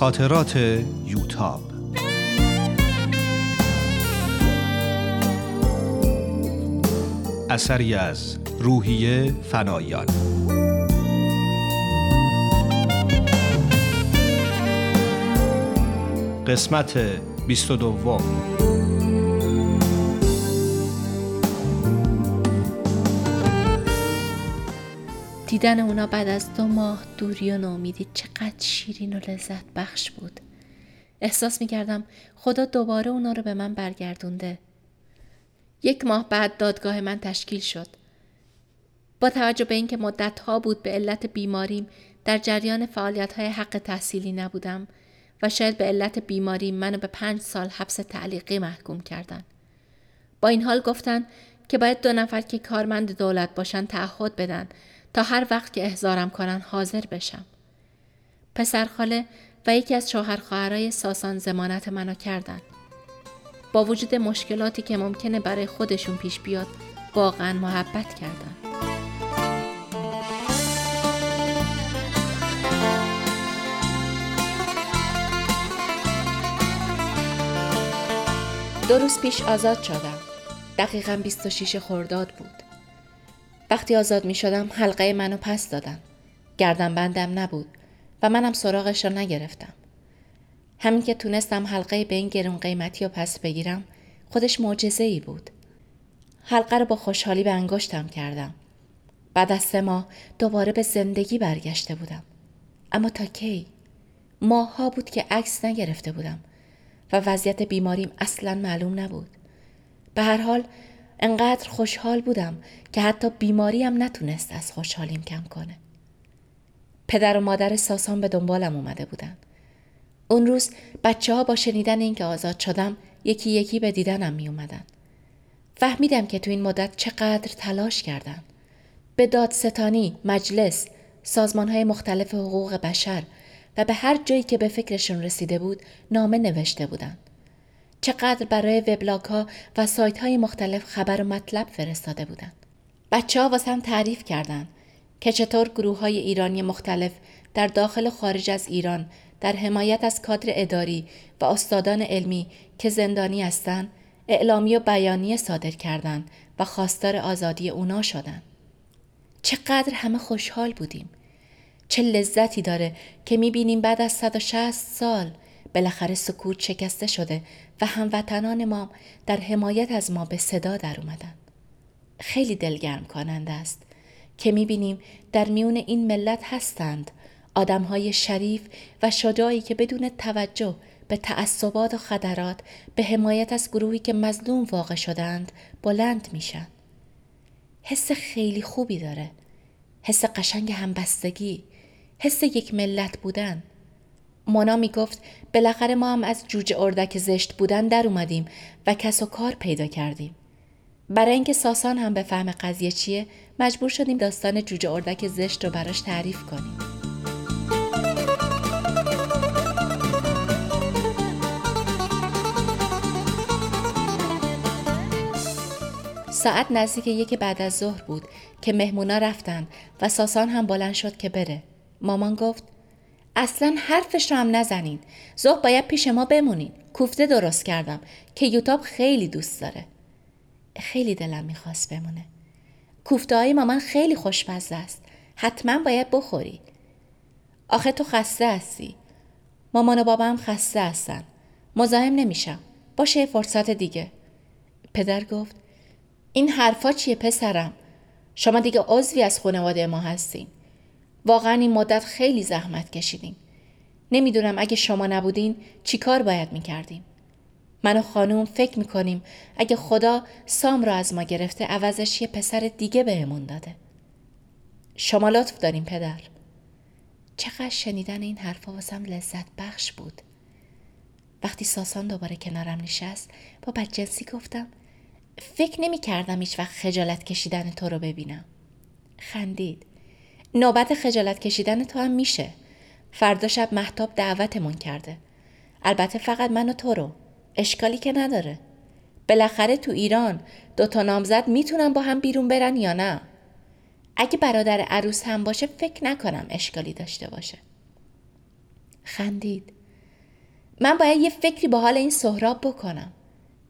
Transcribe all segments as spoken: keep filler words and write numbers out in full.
خاطرات یوتاب. اثری از روحیه فنایان. قسمت بیست و دو. دیدن اونا بعد از دو ماه دوری و ناامیدی چقدر شیرین و لذت بخش بود. احساس می کردم خدا دوباره اونا رو به من برگردونده. یک ماه بعد دادگاه من تشکیل شد. با توجه به اینکه مدت‌ها بود به علت بیماریم در جریان فعالیت‌های حق تحصیلی نبودم و شاید به علت بیماریم منو به پنج سال حبس تعلیقی محکوم کردن. با این حال گفتن که باید دو نفر که کارمند دولت باشن تعهد بدن تا هر وقت که احضارم کنن حاضر بشم. پسرخاله و یکی از شوهر خواهرای ساسان ضمانت منو کردن. با وجود مشکلاتی که ممکنه برای خودشون پیش بیاد، واقعا محبت کردن. دو روز پیش آزاد شدم. دقیقاً بیست و شش خرداد بود. وقتی آزاد می شدم حلقه منو پس دادن. گردن بندم نبود و منم سراغش رو نگرفتم. همین که تونستم حلقه به این گرون قیمتی رو پس بگیرم خودش معجزه‌ای بود. حلقه رو با خوشحالی به انگشتم کردم. بعد از سه ماه دوباره به زندگی برگشته بودم. اما تا کی؟ ماه‌ها بود که عکس نگرفته بودم و وضعیت بیماریم اصلاً معلوم نبود. به هر حال انقدر خوشحال بودم که حتی بیماریم نتونست از خوشحالیم کم کنه. پدر و مادر ساسان به دنبالم اومده بودن. اون روز بچه ها با شنیدن این که آزاد شدم یکی یکی به دیدنم می اومدن. فهمیدم که تو این مدت چقدر تلاش کردن. به دادستانی، مجلس، سازمان‌های مختلف حقوق بشر و به هر جایی که به فکرشون رسیده بود نامه نوشته بودن. چقدر برای وبلاگ‌ها و سایت‌های مختلف خبر و مطلب فرستاده بودن. بچه‌ها واسم تعریف کردن که چطور گروه‌های ایرانی مختلف در داخل و خارج از ایران در حمایت از کادر اداری و استادان علمی که زندانی هستند، اعلامیه و بیانیه صادر کردند و خواستار آزادی اونا شدند. چقدر همه خوشحال بودیم. چه لذتی داره که می‌بینیم بعد از صد و شصت سال بالاخره سکوت شکسته شده و هموطنان ما در حمایت از ما به صدا در اومدن. خیلی دلگرم کننده است که می‌بینیم در میون این ملت هستند آدم‌های شریف و شجاعی که بدون توجه به تعصبات و خدرات به حمایت از گروهی که مظلوم واقع شدند بلند میشن. حس خیلی خوبی داره. حس قشنگ همبستگی، حس یک ملت بودن. مونا میگفت بالاخره ما هم از جوجه اردک زشت بودن در اومدیم و کس و کار پیدا کردیم. برای اینکه ساسان هم به فهم قضیه چیه، مجبور شدیم داستان جوجه اردک زشت رو براش تعریف کنیم. ساعت نزدیک یکی بعد از ظهر بود که مهمونا رفتن و ساسان هم بلند شد که بره. مامان گفت اصلاً حرفش رو هم نزنین. ظهر باید پیش ما بمونین. کوفته درست کردم که یوتاب خیلی دوست داره. خیلی دلم میخواست بمونه. کوفته های مامان خیلی خوشمزه است. حتما باید بخوری. آخه تو خسته هستی. مامان و بابا هم خسته هستن. مزاحم نمیشم. باشه فرصت دیگه. پدر گفت این حرفا چیه پسرم؟ شما دیگه عضوی از خانواده ما هستین. واقعا این مدت خیلی زحمت کشیدیم. نمیدونم اگه شما نبودین چی کار باید میکردیم. من و خانوم فکر میکنیم اگه خدا سام را از ما گرفته عوضش یه پسر دیگه بهمون داده. شما لطف دارین پدر. چقدر شنیدن این حرفا واسم لذت بخش بود. وقتی ساسان دوباره کنارم نشست با بدجنسی گفتم فکر نمی کردم هیچ وقت خجالت کشیدن تو رو ببینم. خندید. نوبت خجالت کشیدن تو هم میشه. فردا شب مهتاب دعوتمون کرده. البته فقط من و تو رو. اشکالی که نداره. بالاخره تو ایران دوتا نامزد میتونن با هم بیرون برن یا نه. اگه برادر عروس هم باشه فکر نکنم اشکالی داشته باشه. خندید. من باید یه فکری با حال این سهراب بکنم.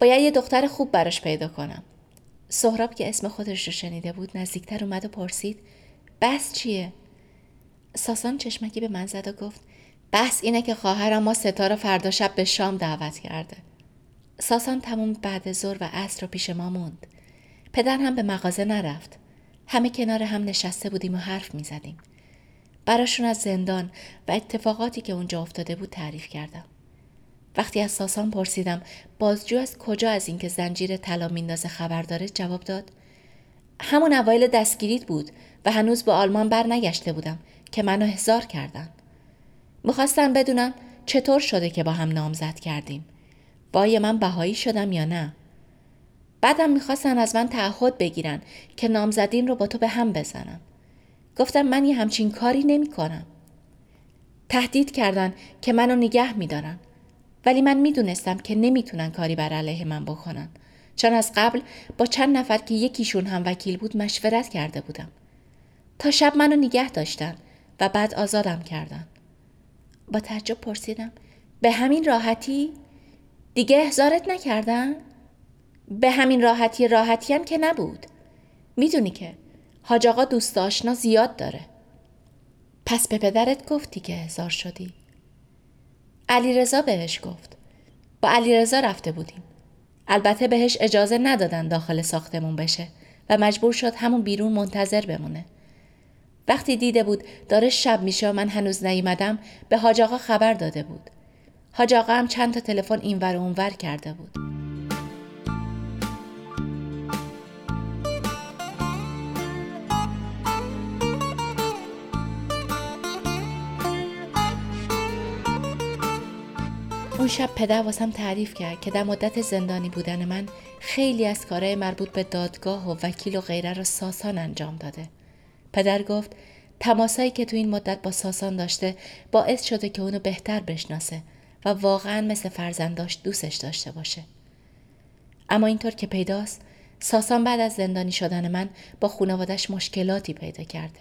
باید یه دختر خوب براش پیدا کنم. سهراب که اسم خودش رو شنیده بود نزدیکتر اومد و پرسید بحث چیه؟ ساسان چشمکی به من زد و گفت بحث اینه که خواهرم ما ستا رو فردا شب به شام دعوت کرده. ساسان تمام بعد ظهر و عصر رو پیش ما موند. پدر هم به مغازه نرفت. همه کنار هم نشسته بودیم و حرف می زدیم. براشون از زندان و اتفاقاتی که اونجا افتاده بود تعریف کردم. وقتی از ساسان پرسیدم بازجو از کجا از این که زنجیر طلا میندازه خبر داره، جواب داد همون اوایل دستگیریت بود و هنوز به آلمان بر نگشته بودم که منو احضار کردن. میخواستن بدونن چطور شده که با هم نامزد کردیم. بای من بهایی شدم یا نه؟ بعدم میخواستن از من تعهد بگیرن که نامزدین رو با تو به هم بزنم. گفتم من یه همچین کاری نمی کنم. تهدید کردن که منو نگه میدارن. ولی من میدونستم که نمیتونن کاری بر علیه من بکنن، چون از قبل با چند نفر که یکیشون هم وکیل بود مشورت کرده بودم. تا شب منو نگه داشتن و بعد آزادم کردن. با تعجب پرسیدم به همین راحتی؟ دیگه احضارت نکردن؟ به همین راحتی راحتی هم که نبود. میدونی که حاج آقا دوست آشنا زیاد داره. پس به پدرت گفتی که احضار شدی؟ علیرضا بهش گفت. با علیرضا رفته بودیم. البته بهش اجازه ندادن داخل ساختمون بشه و مجبور شد همون بیرون منتظر بمونه. وقتی دیده بود داره شب میشه و من هنوز نیومدم، به حاج آقا خبر داده بود. حاج آقا هم چند تا تلفن اینور و اونور کرده بود. اون شب پدر واسم تعریف کرد که در مدت زندانی بودن من خیلی از کارهای مربوط به دادگاه و وکیل و غیره رو ساسان انجام داده. پدر گفت تماسایی که تو این مدت با ساسان داشته باعث شده که اونو بهتر بشناسه و واقعا مثل فرزنداش دوستش داشته باشه. اما اینطور که پیداست ساسان بعد از زندانی شدن من با خانواده‌اش مشکلاتی پیدا کرده.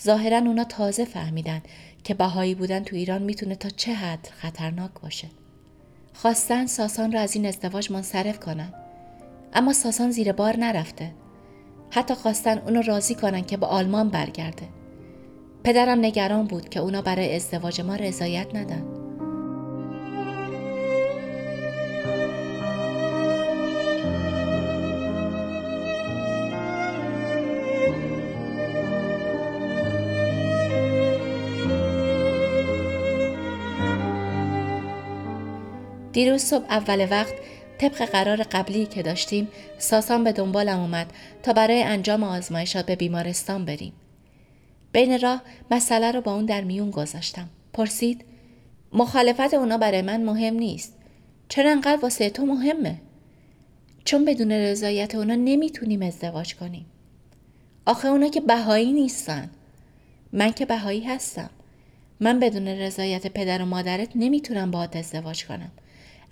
ظاهراً اونا تازه فهمیدن که بهایی بودن تو ایران میتونه تا چه حد خطرناک باشه. خواستن ساسان رو از این ازدواج منصرف کنن، اما ساسان زیر بار نرفته. حتی خواستن اونو راضی کنن که به آلمان برگرده. پدرم نگران بود که اونا برای ازدواج ما رضایت ندن. دیروز صبح اول وقت طبق قرار قبلی که داشتیم ساسان به دنبالم اومد تا برای انجام آزمایشات به بیمارستان بریم. بین راه مسئله رو با اون در میون گذاشتم. پرسید مخالفت اونا برای من مهم نیست. چرا انقدر واسه تو مهمه؟ چون بدون رضایت اونا نمیتونیم ازدواج کنیم. آخه اونا که بهایی نیستن. من که بهایی هستم. من بدون رضایت پدر و مادرت نمیتونم باهات ازدواج کنم.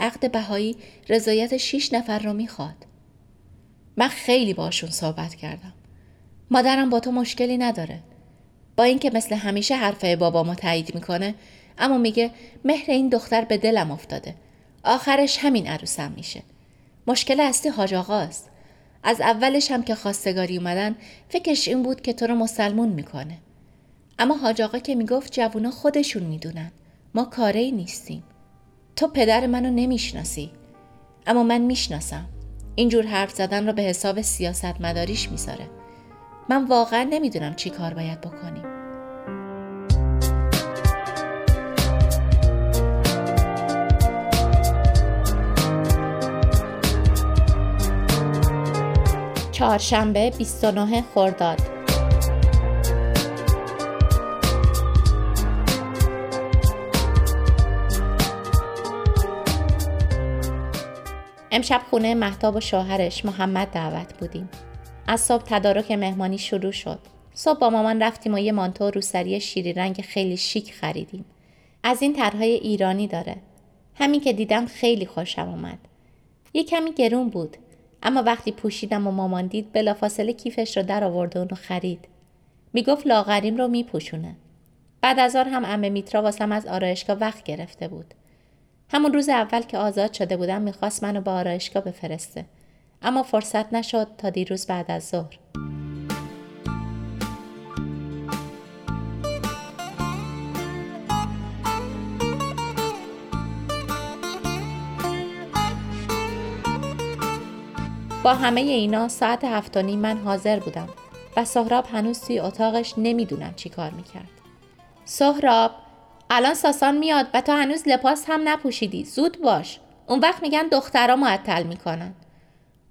عقد بهایی رضایت شش نفر رو میخواد. من خیلی باشون صحبت کردم. مادرم با تو مشکلی نداره. با اینکه مثل همیشه حرفه بابامو تایید میکنه، اما میگه مهر این دختر به دلم افتاده. آخرش همین عروسم میشه. مشکل اصلی حاج آقاست. از اولش هم که خواستگاری اومدن فکرش این بود که تو رو مسلمون میکنه. اما حاج آقا که میگفت جوونا خودشون میدونن. ما کاری نیستیم. تو پدر منو نمیشناسی، اما من میشناسم. اینجور حرف زدن رو به حساب سیاست مداریش میذاره. من واقعا نمیدونم چی کار باید بکنیم. چهارشنبه بیست و نه خرداد. امشب خونه مهتاب و شوهرش محمد دعوت بودیم. از صبح تدارک مهمانی شروع شد. صبح با مامان رفتیم و یه مانتو روسری شیری رنگ خیلی شیک خریدیم. از این طرح‌های ایرانی داره. همین که دیدم خیلی خوشم اومد. یه کمی گرون بود، اما وقتی پوشیدم و مامان دید بلافاصله کیفش رو در آورد و اونو خرید. میگفت لاغریم رو میپوشونه. بعد از ظهر هم عمه میترا واسم از آرایشگاه وقت گرفته بود. همون روز اول که آزاد شده بودم میخواست منو به آرایشگاه بفرسته. اما فرصت نشد تا دیروز بعد از ظهر. با همه اینا ساعت هفت و نیم من حاضر بودم و سهراب هنوز توی اتاقش نمیدونم چی کار میکرد. سهراب، الان ساسان میاد و تو هنوز لباس هم نپوشیدی. زود باش. اون وقت میگن دخترها معطل میکنن.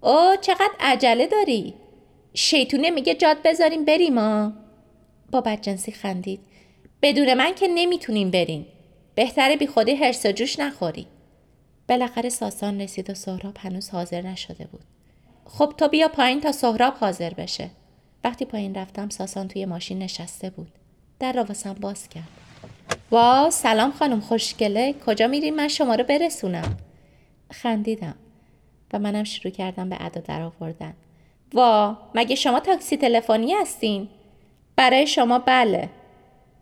اوه چقدر عجله داری. شیطونه میگه جاد بذاریم بریم ها. با بدجنسی خندید. بدون من که نمیتونیم بریم. بهتره بی خودی هرس و جوش نخوری. بالاخره ساسان رسید و سهراب هنوز حاضر نشده بود. خب تو بیا پایین تا سهراب حاضر بشه. وقتی پایین رفتم ساسان توی ماشین نشسته بود. در را واسم باز کرد. واو سلام خانم خوشگله، کجا میریم؟ من شما رو برسونم. خندیدم و منم شروع کردم به ادا در آوردن. واو مگه شما تاکسی تلفنی هستین؟ برای شما بله.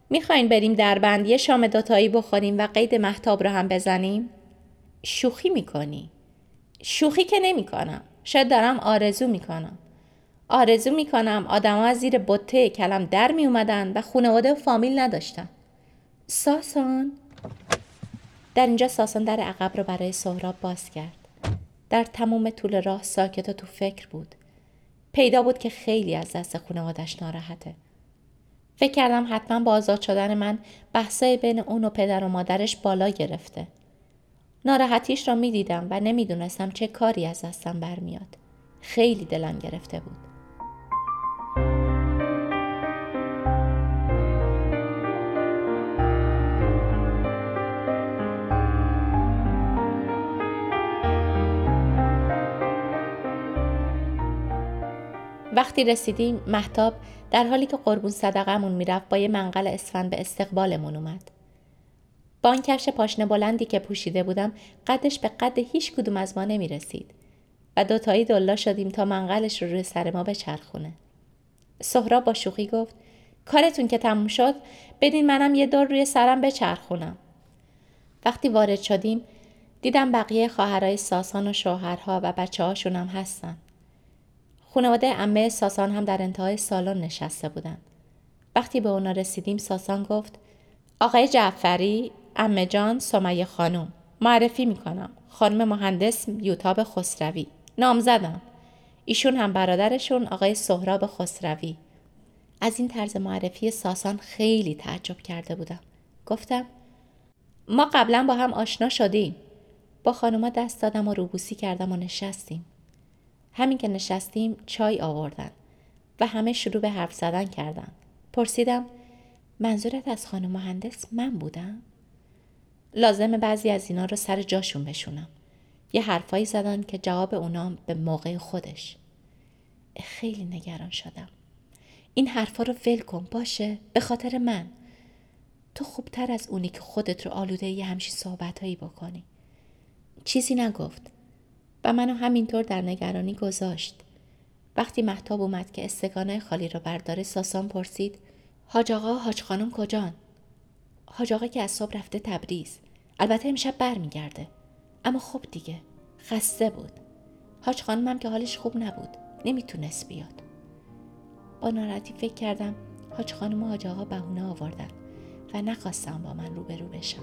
میخواین بریم دربند یه شام دوتایی بخوریم و قید مهتاب رو هم بزنیم؟ شوخی میکنی؟ شوخی که نمیکنم. شاید دارم آرزو میکنم. آرزو میکنم آدم ها از زیر بطه کلم در میومدن و خانواده و فامیل نداشتن. ساسان؟ در اینجا ساسان در عقب رو برای سهراب باز کرد. در تمام طول راه ساکت و تو فکر بود. پیدا بود که خیلی از دست خانواده‌اش ناراحته. فکر کردم حتما با آزاد شدن من بحثای بین اون و پدر و مادرش بالا گرفته. ناراحتیش را می دیدم و نمی دونستم چه کاری از دستم برمیاد. خیلی دلم گرفته بود. وقتی رسیدیم مهتاب در حالی که قربون صدقمون می رفت با یه منقل اسفند به استقبالمون اومد. با آن کفش پاشنه بلندی که پوشیده بودم قدش به قد هیچ کدوم از ما نمی رسید و دوتایی دلا شدیم تا منقلش رو روی سر ما بچرخونه. سهراب با شوخی گفت کارتون که تموم شد بدین منم یه دور روی سرم بچرخونم. وقتی وارد شدیم دیدم بقیه خواهرای ساسان و شوهرها و بچه هاشون هم هستن. خانواده عمه ساسان هم در انتهای سالن نشسته بودن. وقتی به اونا رسیدیم ساسان گفت آقای جعفری، عمه جان، سمیه خانم. معرفی میکنم. خانم مهندس یوتاب خسروی. نامزدم. ایشون هم برادرشون آقای سهراب خسروی. از این طرز معرفی ساسان خیلی تعجب کرده بودم. گفتم ما قبلا با هم آشنا شدیم. با خانوما دست دادم و روبوسی کردم و نشستیم. همین که نشستیم چای آوردن و همه شروع به حرف زدن کردن. پرسیدم منظورت از خانم مهندس من بودم؟ لازمه بعضی از اینا رو سر جاشون بشونم. یه حرفایی زدن که جواب اونام به موقع خودش. خیلی نگران شدم. این حرفا رو ول کن باشه، به خاطر من. تو خوبتر از اونی که خودت رو آلوده یه همچین صحبتایی بکنی. چیزی نگفت و منو همینطور در نگرانی گذاشت. وقتی مهتاب اومد که استکانای خالی رو برداره ساسان پرسید حاج آقا حاج خانم کجان؟ حاج آقا که از صبح رفته تبریز. البته امشب بر میگرده. اما خب دیگه خسته بود. حاج خانمم که حالش خوب نبود. نمیتونست بیاد. با ناراحتی فکر کردم حاج خانم و حاج آقا بهونه آوردن و نخواستم با من روبرو بشن.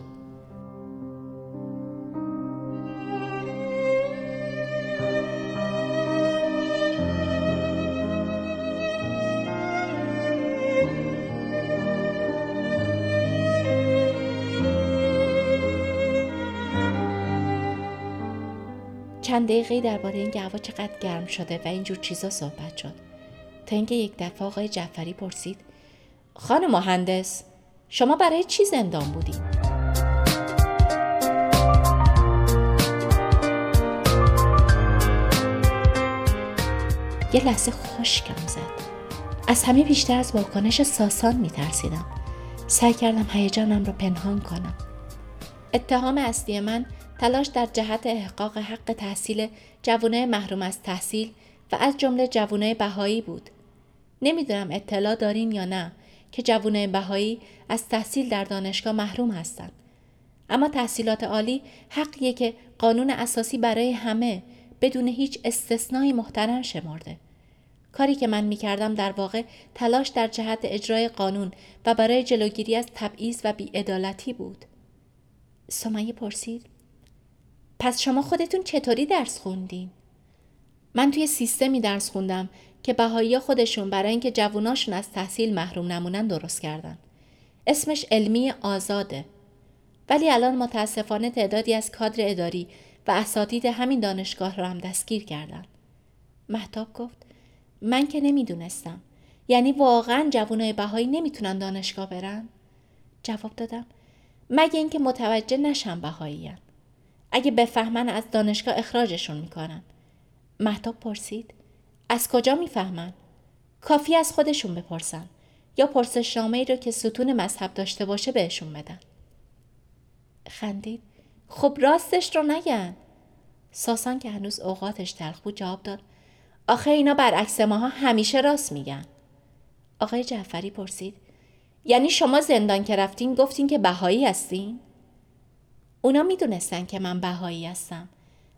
چند دقیقه‌ای درباره این هوا چقدر گرم شده و اینجور چیزا صحبت شد تا اینکه یک دفعه آقای جعفری پرسید خانم مهندس شما برای چی زندان بودی؟ یه لحظه خشکم زد. از همه بیشتر از واکنش ساسان میترسیدم. سعی کردم هیجانم رو پنهان کنم. اتهام اصلی من تلاش در جهت احقاق حق تحصیل جوانای محروم از تحصیل و از جمله جوانای بهایی بود. نمیدونم اطلاع دارین یا نه که جوانای بهایی از تحصیل در دانشگاه محروم هستند. اما تحصیلات عالی حقیه که قانون اساسی برای همه بدون هیچ استثنایی محترم شمرده. کاری که من می‌کردم در واقع تلاش در جهت اجرای قانون و برای جلوگیری از تبعیض و بی‌عدالتی بود. سمیه پرسید: پس شما خودتون چطوری درس خوندین؟ من توی سیستمی درس خوندم که بهایی‌ها خودشون برای اینکه جووناشون از تحصیل محروم نمونن درست کردن. اسمش علمی آزاده. ولی الان متاسفانه تعدادی از کادر اداری و اساتید همین دانشگاه را هم دستگیر کردن. مهتاب گفت: من که نمیدونستم. یعنی واقعاً جوانای بهایی نمیتونن دانشگاه برن؟ جواب دادم: مگه اینکه متوجه نشن بهاییان. اگه بفهمن از دانشگاه اخراجشون میکنن. مهتاب پرسید: از کجا میفهمن؟ کافی از خودشون بپرسن یا پرسشنامه‌ای رو که ستون مذهب داشته باشه بهشون بدن. خندید: خب راستش رو نگن. ساسان که هنوز اوقاتش تلخ بود جواب داد: آخه اینا برعکس ماها همیشه راست میگن. آقای جعفری پرسید: یعنی شما زندان که رفتین گفتین که بهایی هستین؟ اونا میدونستن که من بهایی هستم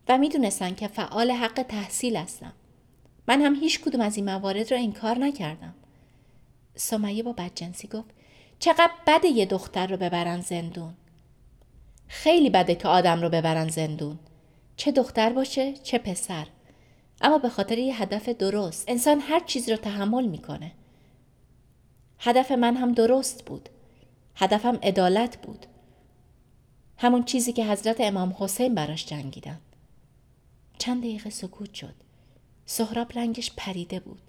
و میدونستن که فعال حق تحصیل هستم. من هم هیچ کدوم از این موارد رو انکار نکردم. سمیه با بدجنسی گفت: چقدر بده یه دختر رو ببرن زندون. خیلی بده که آدم رو ببرن زندون. چه دختر باشه چه پسر. اما به خاطر یه هدف درست انسان هر چیز رو تحمل میکنه. هدف من هم درست بود. هدفم عدالت بود. همون چیزی که حضرت امام حسین براش جنگیدن. چند دقیقه سکوت شد. سهراب رنگش پریده بود.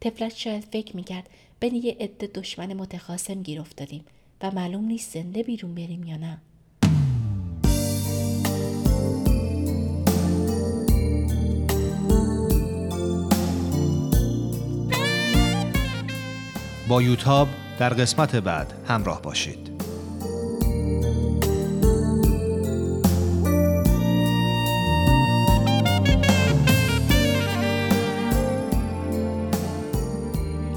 طفلک شاید فکر میکرد بین یه عده دشمن متخاصم گیر افتادیم و معلوم نیست زنده بیرون بریم یا نه. با یوتاب در قسمت بعد همراه باشید.